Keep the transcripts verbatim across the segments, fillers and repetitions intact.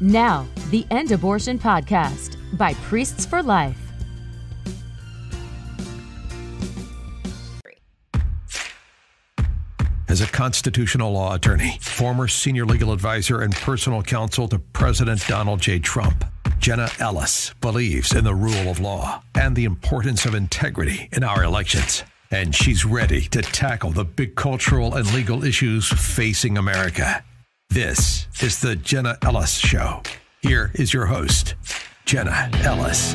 Now, the End Abortion Podcast by Priests for Life. As a constitutional law attorney, former senior legal advisor and personal counsel to President Donald J. Trump, Jenna Ellis believes in the rule of law and the importance of integrity in our elections. And she's ready to tackle the big cultural and legal issues facing America. This is the Jenna Ellis Show. Here is your host, Jenna Ellis.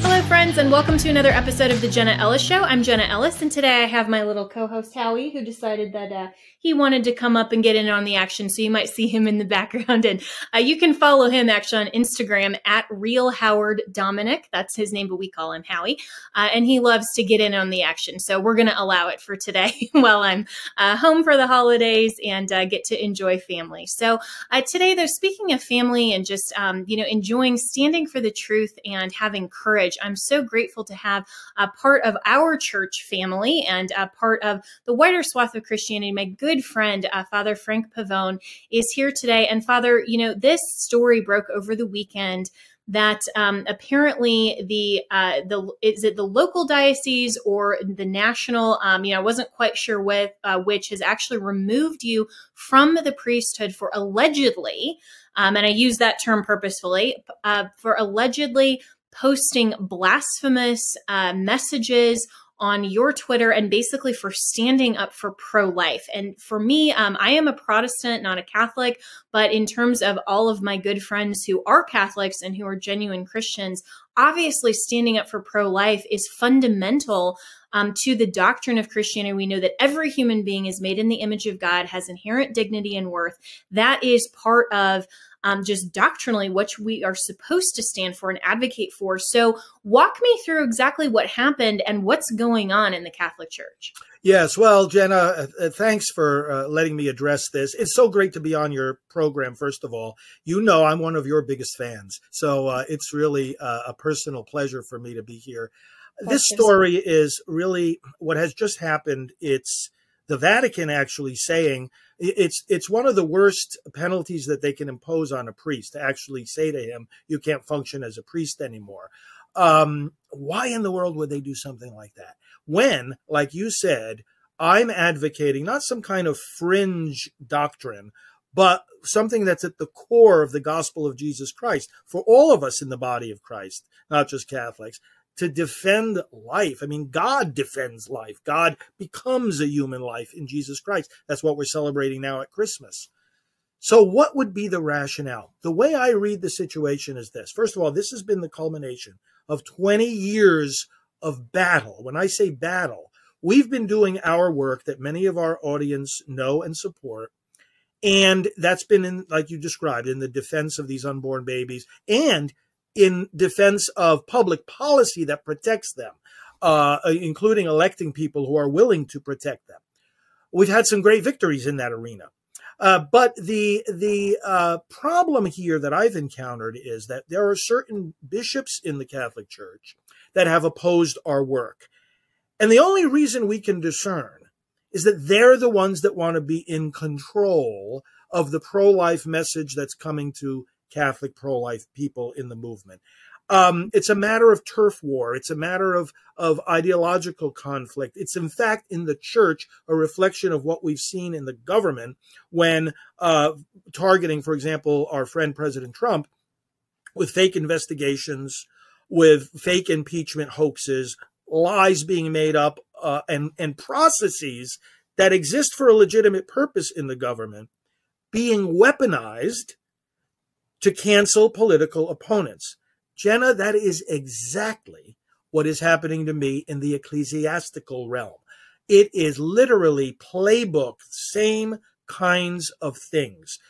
Hello, friends, and welcome to another episode of the Jenna Ellis Show. I'm Jenna Ellis, and today I have my little co-host, Howie, who decided that uh, he wanted to come up and get in on the action, so you might see him in the background. And uh, you can follow him, actually, on Instagram, at Real Howard Dominic. That's his name, but we call him Howie. Uh, and he loves to get in on the action, so we're going to allow it for today while I'm uh, home for the holidays and uh, get to enjoy family. So uh, today, though, speaking of family and just, um, you know, enjoying standing for the truth and having courage, I'm so grateful to have a part of our church family and a part of the wider swath of Christianity. My good friend, uh, Father Frank Pavone, is here today. And Father, you know, this story broke over the weekend that um, apparently the, uh, the is it the local diocese or the national, um, you know, I wasn't quite sure with, uh, which has actually removed you from the priesthood for allegedly, um, and I use that term purposefully, uh, for allegedly posting blasphemous uh, messages on your Twitter and basically for standing up for pro-life. And for me, um, I am a Protestant, not a Catholic, but in terms of all of my good friends who are Catholics and who are genuine Christians, obviously standing up for pro-life is fundamental Um, to the doctrine of Christianity. We know that every human being is made in the image of God, has inherent dignity and worth. That is part of um, just doctrinally what we are supposed to stand for and advocate for. So walk me through exactly what happened and what's going on in the Catholic Church. Yes. Well, Jenna, uh, thanks for uh, letting me address this. It's so great to be on your program, first of all. You know, I'm one of your biggest fans. So uh, it's really uh, a personal pleasure for me to be here. This story is really what has just happened. It's the Vatican actually saying it's it's one of the worst penalties that they can impose on a priest, to actually say to him, you can't function as a priest anymore. Um, why in the world would they do something like that? When, like you said, I'm advocating not some kind of fringe doctrine, but something that's at the core of the gospel of Jesus Christ for all of us in the body of Christ, not just Catholics. To defend life. I mean, God defends life. God becomes a human life in Jesus Christ. That's what we're celebrating now at Christmas. So what would be the rationale? The way I read the situation is this. First of all, this has been the culmination of twenty years of battle. When I say battle, we've been doing our work that many of our audience know and support. And that's been, in, like you described, in the defense of these unborn babies and in defense of public policy that protects them, uh, including electing people who are willing to protect them. We've had some great victories in that arena. Uh, but the the uh, problem here that I've encountered is that there are certain bishops in the Catholic Church that have opposed our work. And the only reason we can discern is that they're the ones that want to be in control of the pro-life message that's coming to Catholic pro-life people in the movement. Um, it's a matter of turf war. It's a matter of, of ideological conflict. It's, in fact, in the church, a reflection of what we've seen in the government when uh, targeting, for example, our friend President Trump with fake investigations, with fake impeachment hoaxes, lies being made up, uh, and, and processes that exist for a legitimate purpose in the government being weaponized to cancel political opponents. Jenna, that is exactly what is happening to me in the ecclesiastical realm. It is literally playbook, same kinds of things.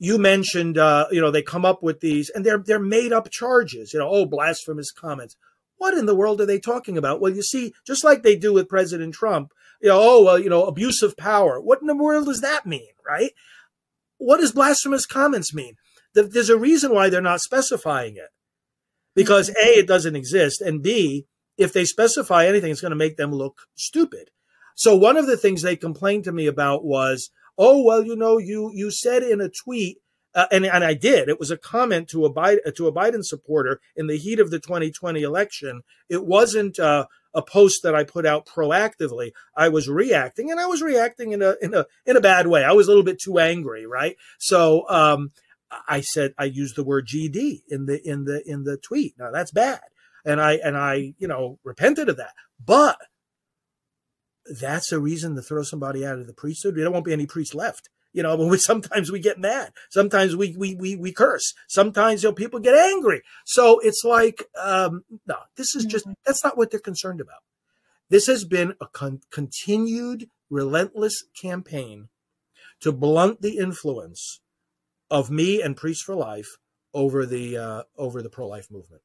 You mentioned, uh, you know, they come up with these, and they're they're made up charges, you know, oh, blasphemous comments. What in the world are they talking about? Well, you see, just like they do with President Trump, you know, oh, well, you know, abuse of power. What in the world does that mean, right? What does blasphemous comments mean? There's a reason why they're not specifying it, because A, it doesn't exist, and B, if they specify anything, it's going to make them look stupid. So one of the things they complained to me about was, oh, well, you know, you you said in a tweet Uh, and, and I did. It was a comment to a, Biden, to a Biden supporter in the heat of the twenty twenty election. It wasn't uh, a post that I put out proactively. I was reacting, and I was reacting in a in a in a bad way. I was a little bit too angry, right? So um, I said I used the word G D in the in the in the tweet. Now that's bad, and I and I you know repented of that, but that's a reason to throw somebody out of the priesthood. There won't be any priests left. You know, but we, sometimes we get mad. Sometimes we we we we curse. Sometimes, you know, people get angry. So it's like, um, no, this is just, that's not what they're concerned about. This has been a con- continued, relentless campaign to blunt the influence of me and Priests for Life over the uh, over the pro-life movement.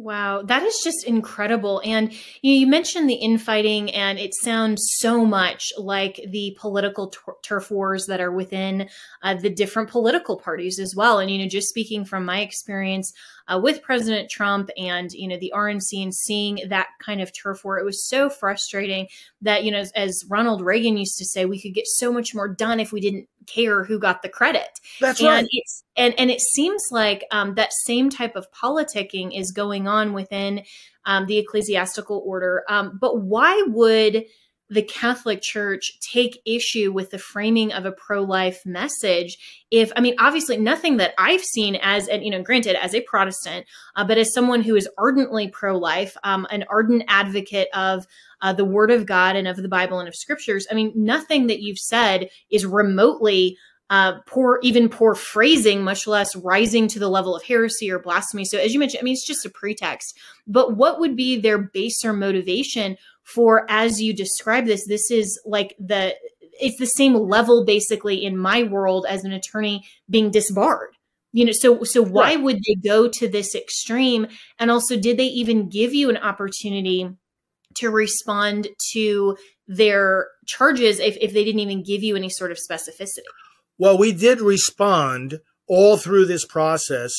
Wow, that is just incredible. And you, you mentioned the infighting, and it sounds so much like the political tur- turf wars that are within uh, the different political parties as well. And, you know, just speaking from my experience uh, with President Trump and, you know, the R N C and seeing that kind of turf war, it was so frustrating that, you know, as, as Ronald Reagan used to say, we could get so much more done if we didn't care who got the credit. That's and right. It's, and, and it seems like um, that same type of politicking is going on within um, the ecclesiastical order. Um, but why would the Catholic Church take issue with the framing of a pro-life message? If, I mean, obviously nothing that I've seen as, and, you know, granted as a Protestant, uh, but as someone who is ardently pro-life, um, an ardent advocate of uh, the Word of God and of the Bible and of scriptures, I mean, nothing that you've said is remotely Uh, poor, even poor phrasing, much less rising to the level of heresy or blasphemy. So as you mentioned, I mean, it's just a pretext, but what would be their baser motivation for, as you describe this, this is like the, it's the same level basically in my world as an attorney being disbarred, you know? So, so why right. would they go to this extreme? And also, did they even give you an opportunity to respond to their charges if, if they didn't even give you any sort of specificity? Well, we did respond all through this process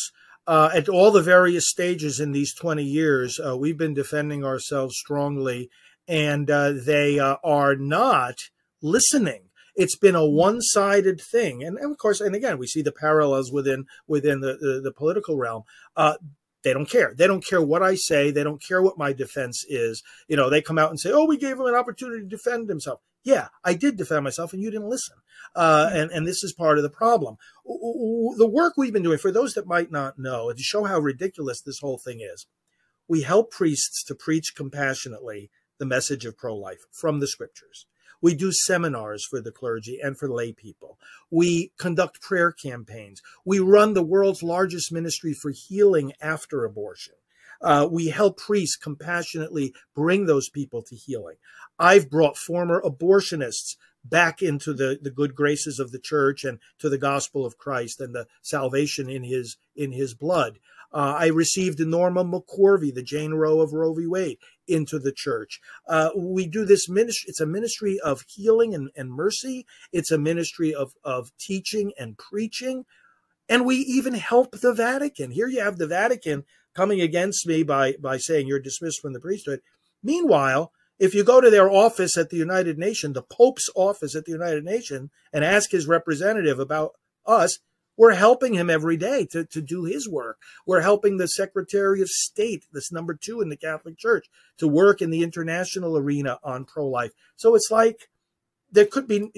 uh, at all the various stages in these twenty years. Uh, we've been defending ourselves strongly, and uh, they uh, are not listening. It's been a one-sided thing. And, and of course, and again, we see the parallels within within the, the, the political realm. Uh, They don't care. They don't care what I say. They don't care what my defense is. You know, they come out and say, oh, we gave him an opportunity to defend himself. Yeah, I did defend myself, and you didn't listen. Uh, and, and this is part of the problem. The work we've been doing, for those that might not know, to show how ridiculous this whole thing is, we help priests to preach compassionately the message of pro-life from the scriptures. We do seminars for the clergy and for lay people. We conduct prayer campaigns. We run the world's largest ministry for healing after abortion. Uh, we help priests compassionately bring those people to healing. I've brought former abortionists back into the, the good graces of the church and to the gospel of Christ and the salvation in his, in his blood. Uh, I received Norma McCorvey, the Jane Roe of Roe v. Wade, into the church. Uh, we do this ministry. It's a ministry of healing and, and mercy. It's a ministry of, of teaching and preaching. And we even help the Vatican. Here you have the Vatican coming against me by, by saying you're dismissed from the priesthood. Meanwhile, if you go to their office at the United Nations, the Pope's office at the United Nations, and ask his representative about us, we're helping him every day to, to do his work. We're helping the Secretary of State, this number two in the Catholic Church, to work in the international arena on pro-life. So it's like there could be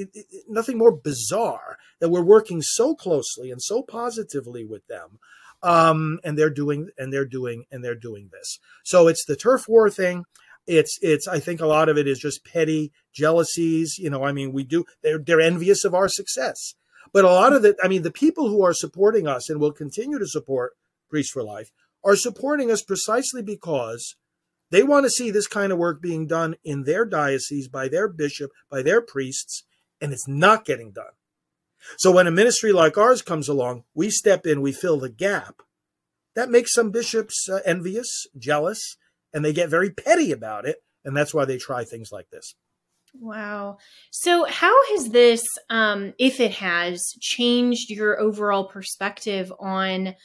nothing more bizarre that we're working so closely and so positively with them, um, and they're doing and they're doing and they're doing this. So it's the turf war thing. It's it's I think a lot of it is just petty jealousies. You know, I mean, we do they're they're envious of our success. But a lot of the, I mean, the people who are supporting us and will continue to support Priests for Life are supporting us precisely because they want to see this kind of work being done in their diocese, by their bishop, by their priests, and it's not getting done. So when a ministry like ours comes along, we step in, we fill the gap. That makes some bishops uh, envious, jealous, and they get very petty about it. And that's why they try things like this. Wow. So how has this, um, if it has, changed your overall perspective on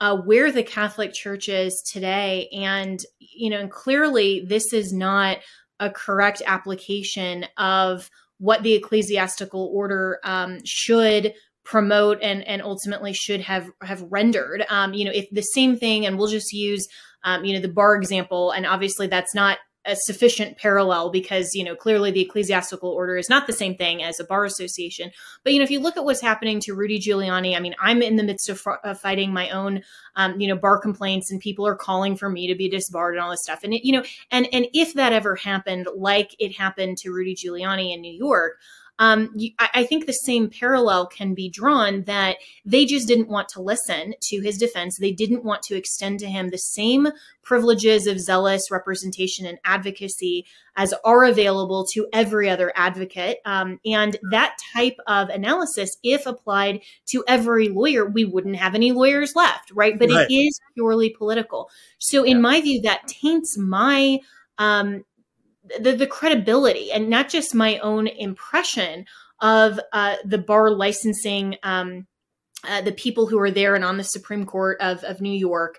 uh, where the Catholic Church is today? And, you know, and clearly this is not a correct application of what the ecclesiastical order um, should promote and and ultimately should have have rendered. Um, you know, if the same thing, and we'll just use um, you know, the bar example, and obviously that's not a sufficient parallel because, you know, clearly the ecclesiastical order is not the same thing as a bar association. But, you know, if you look at what's happening to Rudy Giuliani, I mean, I'm in the midst of, of fighting my own, um, you know, bar complaints, and people are calling for me to be disbarred and all this stuff. And, it, you know, and, and if that ever happened, like it happened to Rudy Giuliani in New York, Um, you, I think the same parallel can be drawn that they just didn't want to listen to his defense. They didn't want to extend to him the same privileges of zealous representation and advocacy as are available to every other advocate. Um, and that type of analysis, if applied to every lawyer, we wouldn't have any lawyers left, right? But right. It is purely political. So in yeah. my view, that taints my um The, the credibility, and not just my own impression of uh, the bar licensing, um, uh, the people who are there and on the Supreme Court of, of New York.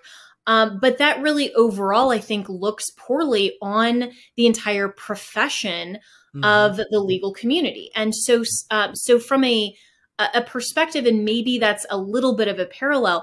Um, but that really overall, I think, looks poorly on the entire profession mm-hmm. of the legal community. And so uh, so from a a perspective, and maybe that's a little bit of a parallel,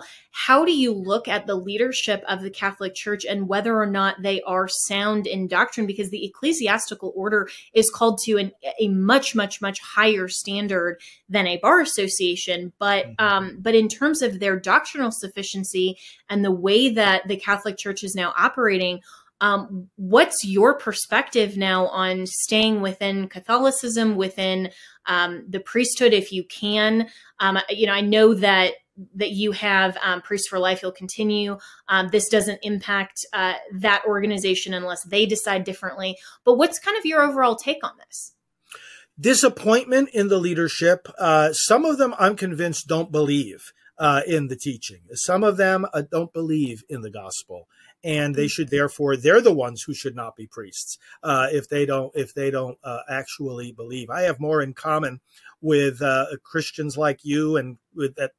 how do you look at the leadership of the Catholic Church and whether or not they are sound in doctrine? Because the ecclesiastical order is called to an, a much, much, much higher standard than a bar association. But um, but in terms of their doctrinal sufficiency and the way that the Catholic Church is now operating, um, what's your perspective now on staying within Catholicism, within Um, the priesthood, if you can? um, you know, I know that that you have um, Priests for Life. You'll continue. Um, this doesn't impact uh, that organization unless they decide differently. But what's kind of your overall take on this? Disappointment in the leadership. Uh, some of them, I'm convinced, don't believe uh, in the teaching. Some of them uh, don't believe in the gospel. And they should, therefore, they're the ones who should not be priests uh, if they don't if they don't uh, actually believe. I have more in common with uh, Christians like you and with that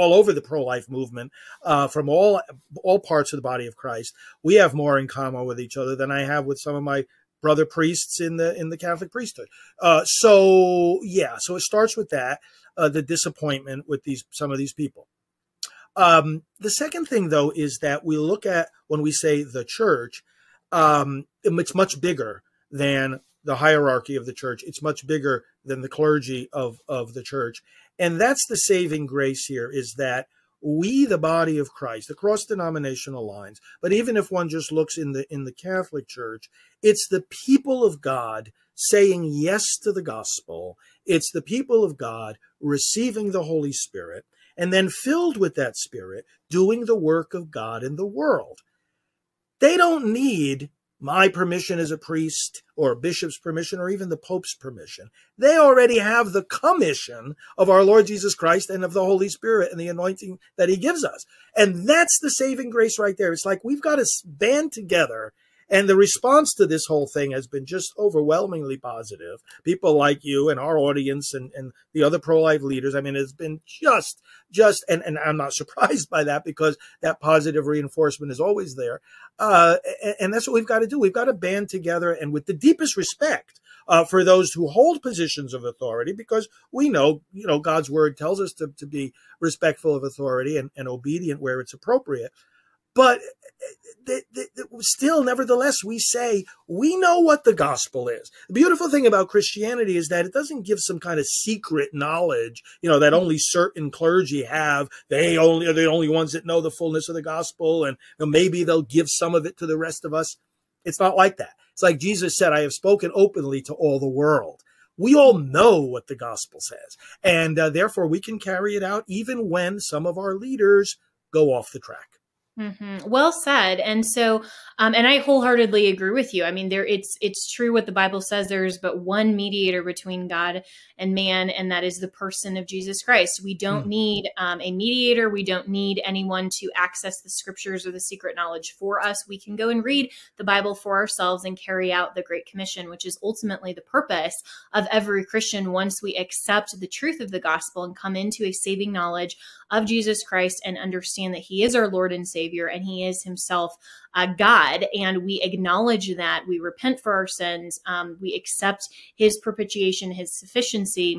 all over the pro-life movement uh, from all all parts of the body of Christ. We have more in common with each other than I have with some of my brother priests in the in the Catholic priesthood. Uh, so yeah, so it starts with that uh, the disappointment with these some of these people. Um, the second thing, though, is that we look at when we say the church, um, it's much bigger than the hierarchy of the church. It's much bigger than the clergy of, of the church. And that's the saving grace here, is that we, the body of Christ, across denominational lines, but even if one just looks in the in the Catholic Church, it's the people of God saying yes to the gospel. It's the people of God receiving the Holy Spirit, and then filled with that Spirit, doing the work of God in the world. They don't need my permission as a priest or a bishop's permission or even the Pope's permission. They already have the commission of our Lord Jesus Christ and of the Holy Spirit and the anointing that he gives us. And that's the saving grace right there. It's like we've got to band together. And the response to this whole thing has been just overwhelmingly positive. People like you and our audience and, and the other pro-life leaders, I mean, it's been just, just, and, and I'm not surprised by that because that positive reinforcement is always there. Uh, and, and that's what we've got to do. We've got to band together and with the deepest respect uh, for those who hold positions of authority, because we know, you know, God's word tells us to, to be respectful of authority and, and obedient where it's appropriate. But th- th- th- still, nevertheless, we say we know what the gospel is. The beautiful thing about Christianity is that it doesn't give some kind of secret knowledge, you know, that only certain clergy have. They only are the only ones that know the fullness of the gospel, and you know, maybe they'll give some of it to the rest of us. It's not like that. It's like Jesus said, "I have spoken openly to all the world." We all know what the gospel says, and uh, therefore we can carry it out even when some of our leaders go off the track. Mm-hmm. Well said. And so, um, and I wholeheartedly agree with you. I mean, there it's, it's true what the Bible says. There is but one mediator between God and man, and that is the person of Jesus Christ. We don't mm-hmm. need um, a mediator. We don't need anyone to access the scriptures or the secret knowledge for us. We can go and read the Bible for ourselves and carry out the Great Commission, which is ultimately the purpose of every Christian. Once we accept the truth of the gospel and come into a saving knowledge of Jesus Christ and understand that he is our Lord and Savior, and he is himself uh, God. And we acknowledge that, we repent for our sins. Um, we accept his propitiation, his sufficiency.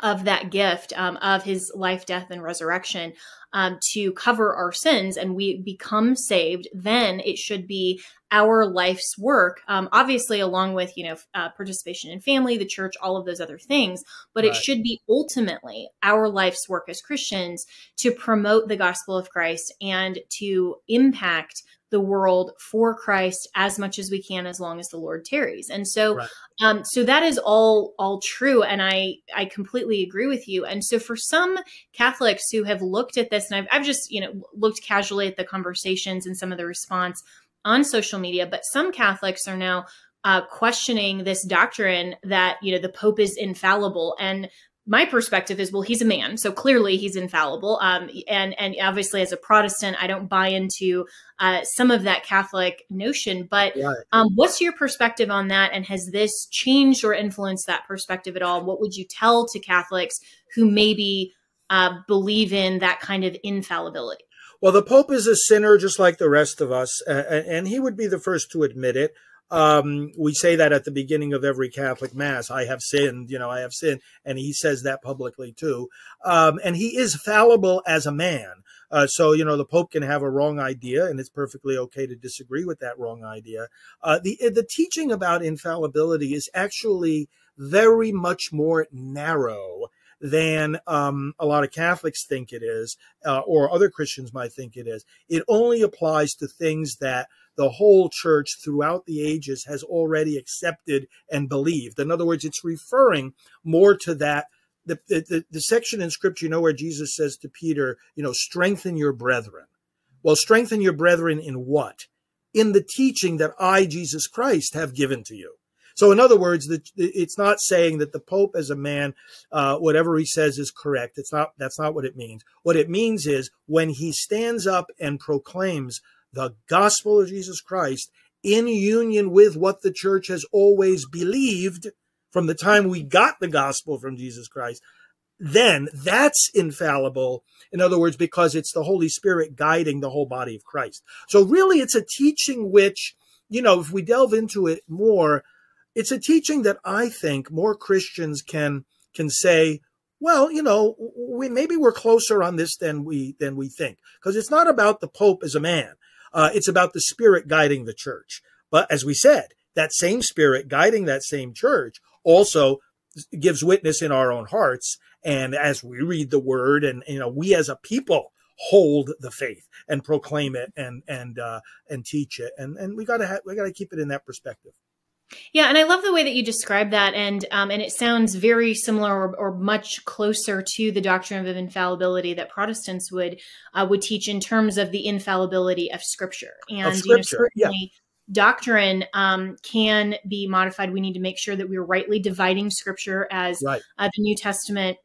of that gift um, of his life, death, and resurrection um, to cover our sins, and we become saved, then it should be our life's work, um, obviously along with, you know, uh, participation in family, the church, all of those other things. But right. It should be ultimately our life's work as Christians to promote the gospel of Christ and to impact the world for Christ as much as we can, as long as the Lord tarries. And so, right. um, so that is all, all true. And I, I completely agree with you. And so for some Catholics who have looked at this, and I've, I've just, you know, looked casually at the conversations and some of the response on social media, but some Catholics are now, uh, questioning this doctrine that, you know, the Pope is infallible. And my perspective is, well, he's a man, so clearly he's infallible. Um, and, and obviously as a Protestant, I don't buy into uh, some of that Catholic notion, but yeah. um, what's your perspective on that? And has this changed or influenced that perspective at all? What would you tell to Catholics who maybe uh, believe in that kind of infallibility? Well, the Pope is a sinner just like the rest of us, and, and he would be the first to admit it. Um, we say that at the beginning of every Catholic mass, I have sinned, you know, I have sinned. And he says that publicly too. Um, and he is fallible as a man. Uh, so, you know, the Pope can have a wrong idea, and it's perfectly okay to disagree with that wrong idea. Uh, the, the teaching about infallibility is actually very much more narrow than um, a lot of Catholics think it is, uh, or other Christians might think it is. It only applies to things that the whole church throughout the ages has already accepted and believed. In other words, it's referring more to that, the, the, the section in Scripture, you know, where Jesus says to Peter, you know, strengthen your brethren. Well, strengthen your brethren in what? In the teaching that I, Jesus Christ, have given to you. So in other words, the, it's not saying that the Pope as a man, uh, whatever he says is correct. It's not, that's not what it means. What it means is when he stands up and proclaims the gospel of Jesus Christ in union with what the church has always believed from the time we got the gospel from Jesus Christ, then that's infallible. In other words, because it's the Holy Spirit guiding the whole body of Christ. So really it's a teaching which, you know, if we delve into it more, it's a teaching that I think more Christians can can say, well, you know, we, maybe we're closer on this than we than we think, because it's not about the Pope as a man. Uh, it's about the Spirit guiding the church. But as we said, that same Spirit guiding that same church also gives witness in our own hearts. And as we read the Word, and, you know, we as a people hold the faith and proclaim it and and uh, and teach it. And and we gotta ha- we gotta keep it in that perspective. Yeah. And I love the way that you describe that. And um, and it sounds very similar or, or much closer to the doctrine of infallibility that Protestants would uh, would teach in terms of the infallibility of Scripture. And of Scripture, you know, certainly yeah. doctrine um, can be modified. We need to make sure that we're rightly dividing Scripture as right. uh, the New Testament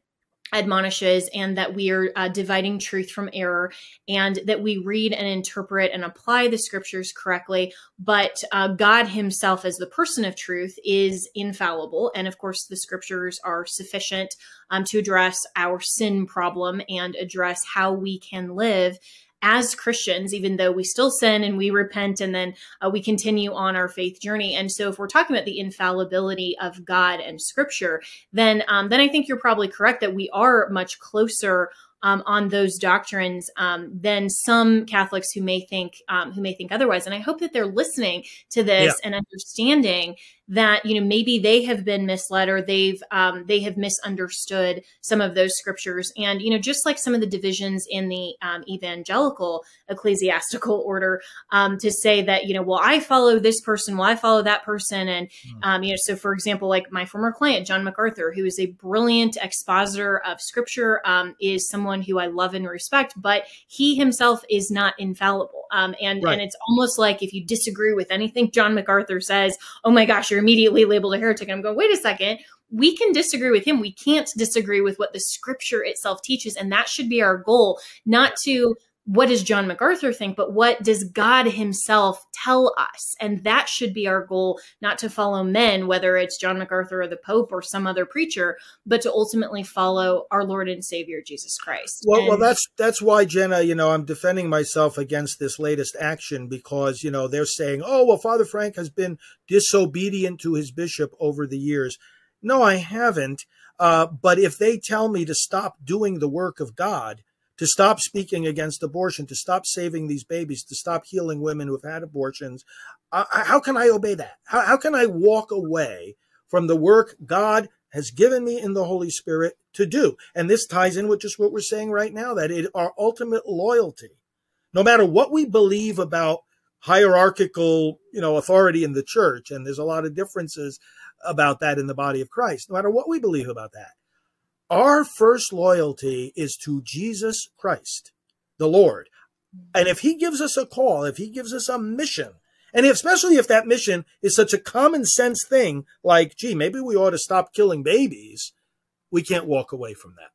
admonishes, and that we are uh, dividing truth from error, and that we read and interpret and apply the Scriptures correctly. But uh, God himself, as the person of truth, is infallible. And of course, the Scriptures are sufficient um, to address our sin problem and address how we can live as Christians, even though we still sin and we repent, and then uh, we continue on our faith journey. And so if we're talking about the infallibility of God and Scripture, then um, then I think you're probably correct that we are much closer um, on those doctrines um, than some Catholics who may think um, who may think otherwise. And I hope that they're listening to this yeah. and understanding that, you know, maybe they have been misled, or they've, um, they have misunderstood some of those Scriptures. And, you know, just like some of the divisions in the, um, evangelical ecclesiastical order, um, to say that, you know, well, I follow this person, well, I follow that person. And, um, you know, so for example, like my former client, John MacArthur, who is a brilliant expositor of Scripture, um, is someone who I love and respect, but he himself is not infallible. Um, and, right. and it's almost like if you disagree with anything John MacArthur says, oh my gosh, you're immediately labeled a heretic. And I'm going, wait a second, we can disagree with him. We can't disagree with what the Scripture itself teaches. And that should be our goal, not to what does John MacArthur think, but what does God himself tell us? And that should be our goal, not to follow men, whether it's John MacArthur or the Pope or some other preacher, but to ultimately follow our Lord and Savior, Jesus Christ. Well, and- well, that's that's why, Jenna, you know, I'm defending myself against this latest action, because, you know, they're saying, oh, well, Father Frank has been disobedient to his bishop over the years. No, I haven't. Uh, but if they tell me to stop doing the work of God, to stop speaking against abortion, to stop saving these babies, to stop healing women who've had abortions, uh, how can I obey that? How, how can I walk away from the work God has given me in the Holy Spirit to do? And this ties in with just what we're saying right now, that it, our ultimate loyalty, no matter what we believe about hierarchical, you know, authority in the church, and there's a lot of differences about that in the body of Christ, no matter what we believe about that, our first loyalty is to Jesus Christ, the Lord. And if he gives us a call, if he gives us a mission, and especially if that mission is such a common sense thing, like, gee, maybe we ought to stop killing babies, we can't walk away from that.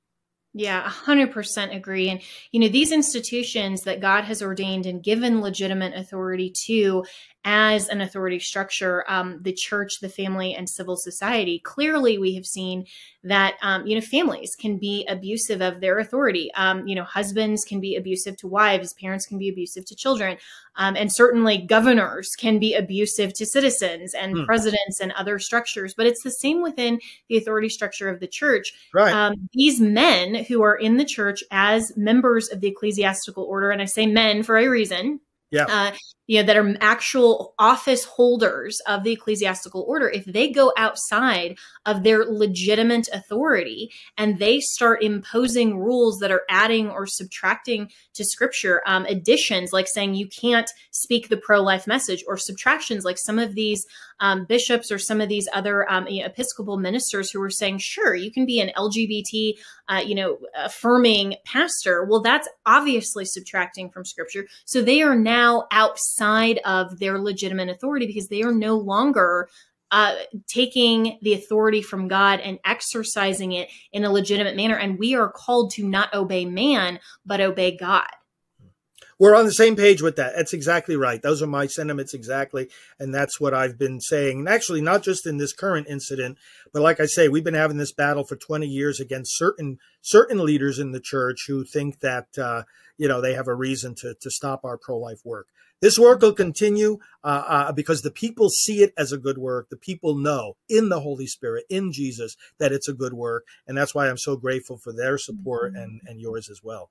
Yeah, one hundred percent agree. And, you know, these institutions that God has ordained and given legitimate authority to as an authority structure, um, the church, the family, and civil society, clearly we have seen that, um, you know, families can be abusive of their authority. Um, you know, husbands can be abusive to wives, parents can be abusive to children, um, and certainly governors can be abusive to citizens and mm. presidents and other structures. But it's the same within the authority structure of the church. Right. Um, these men who are in the church as members of the ecclesiastical order, and I say men for a reason, yeah, uh, you know, that are actual office holders of the ecclesiastical order, if they go outside of their legitimate authority and they start imposing rules that are adding or subtracting to scripture, um, additions like saying you can't speak the pro-life message, or subtractions like some of these um, bishops or some of these other um, you know, Episcopal ministers who are saying, sure, you can be an L G B T, uh, you know, affirming pastor. Well, that's obviously subtracting from scripture. So they are now outside of their legitimate authority because they are no longer uh, taking the authority from God and exercising it in a legitimate manner. And we are called to not obey man, but obey God. We're on the same page with that. That's exactly right. Those are my sentiments exactly. And that's what I've been saying. And actually, not just in this current incident, but like I say, we've been having this battle for twenty years against certain certain leaders in the church who think that, uh, you know, they have a reason to, to stop our pro-life work. This work will continue uh, uh, because the people see it as a good work. The people know in the Holy Spirit, in Jesus, that it's a good work. And that's why I'm so grateful for their support and, and yours as well.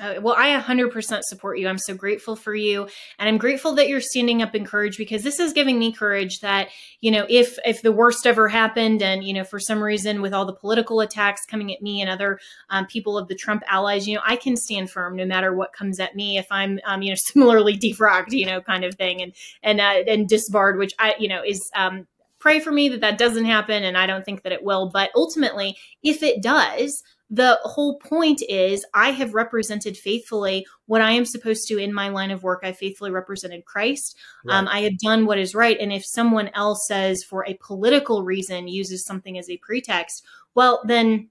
Uh, well, I one hundred percent support you. I'm so grateful for you. And I'm grateful that you're standing up in courage, because this is giving me courage that, you know, if if the worst ever happened and, you know, for some reason with all the political attacks coming at me and other um, people of the Trump allies, you know, I can stand firm no matter what comes at me if I'm, um, you know, similarly defrocked, you know, kind of thing, and, and, uh, and disbarred, which I, you know, is... Um, pray for me that that doesn't happen. And I don't think that it will. But ultimately, if it does, the whole point is I have represented faithfully what I am supposed to in my line of work. I faithfully represented Christ. Right. Um, I have done what is right. And if someone else says for a political reason uses something as a pretext, well, then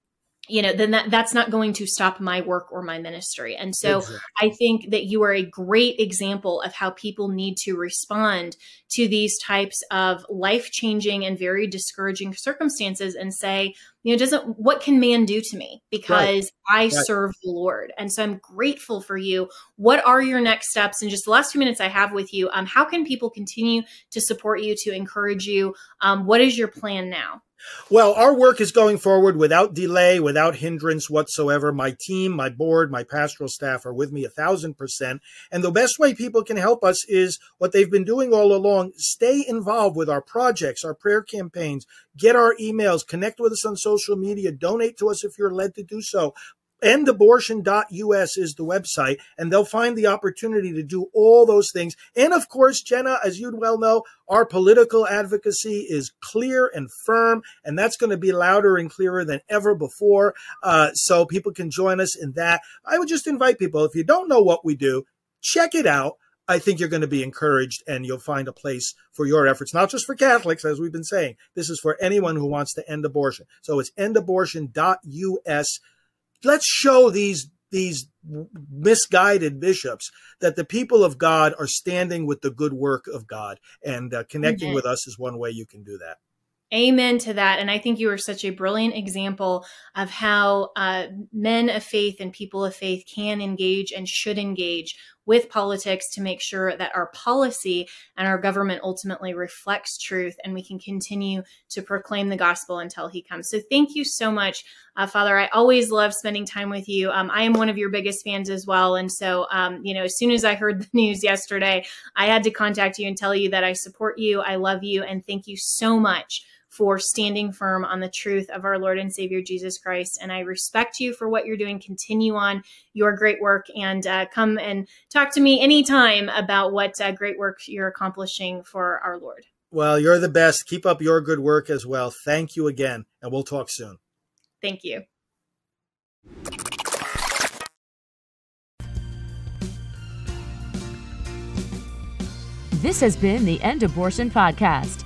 you know, then that, that's not going to stop my work or my ministry. And so exactly. I think that you are a great example of how people need to respond to these types of life-changing and very discouraging circumstances and say, you know, doesn't, what can man do to me? Because right. I right. serve the Lord. And so I'm grateful for you. What are your next steps? And just the last few minutes I have with you, um, how can people continue to support you, to encourage you? Um, what is your plan now? Well, our work is going forward without delay, without hindrance whatsoever. My team, my board, my pastoral staff are with me a thousand percent. And the best way people can help us is what they've been doing all along. Stay involved with our projects, our prayer campaigns, get our emails, connect with us on social media, donate to us if you're led to do so. end abortion dot U S is the website, and they'll find the opportunity to do all those things. And of course, Jenna, as you'd well know, our political advocacy is clear and firm, and that's going to be louder and clearer than ever before. Uh, so people can join us in that. I would just invite people, if you don't know what we do, check it out. I think you're going to be encouraged, and you'll find a place for your efforts, not just for Catholics, as we've been saying. This is for anyone who wants to end abortion. So it's end abortion dot U S. Let's show these these misguided bishops that the people of God are standing with the good work of God, and uh, connecting Amen. With us is one way you can do that. Amen to that. And I think you are such a brilliant example of how uh, men of faith and people of faith can engage and should engage with politics to make sure that our policy and our government ultimately reflects truth, and we can continue to proclaim the gospel until he comes. So thank you so much, uh, Father. I always love spending time with you. Um, I am one of your biggest fans as well. And so, um, you know, as soon as I heard the news yesterday, I had to contact you and tell you that I support you. I love you. And thank you so much for standing firm on the truth of our Lord and Savior, Jesus Christ. And I respect you for what you're doing. Continue on your great work, and uh, come and talk to me anytime about what uh, great work you're accomplishing for our Lord. Well, you're the best. Keep up your good work as well. Thank you again, and we'll talk soon. Thank you. This has been the End Abortion Podcast.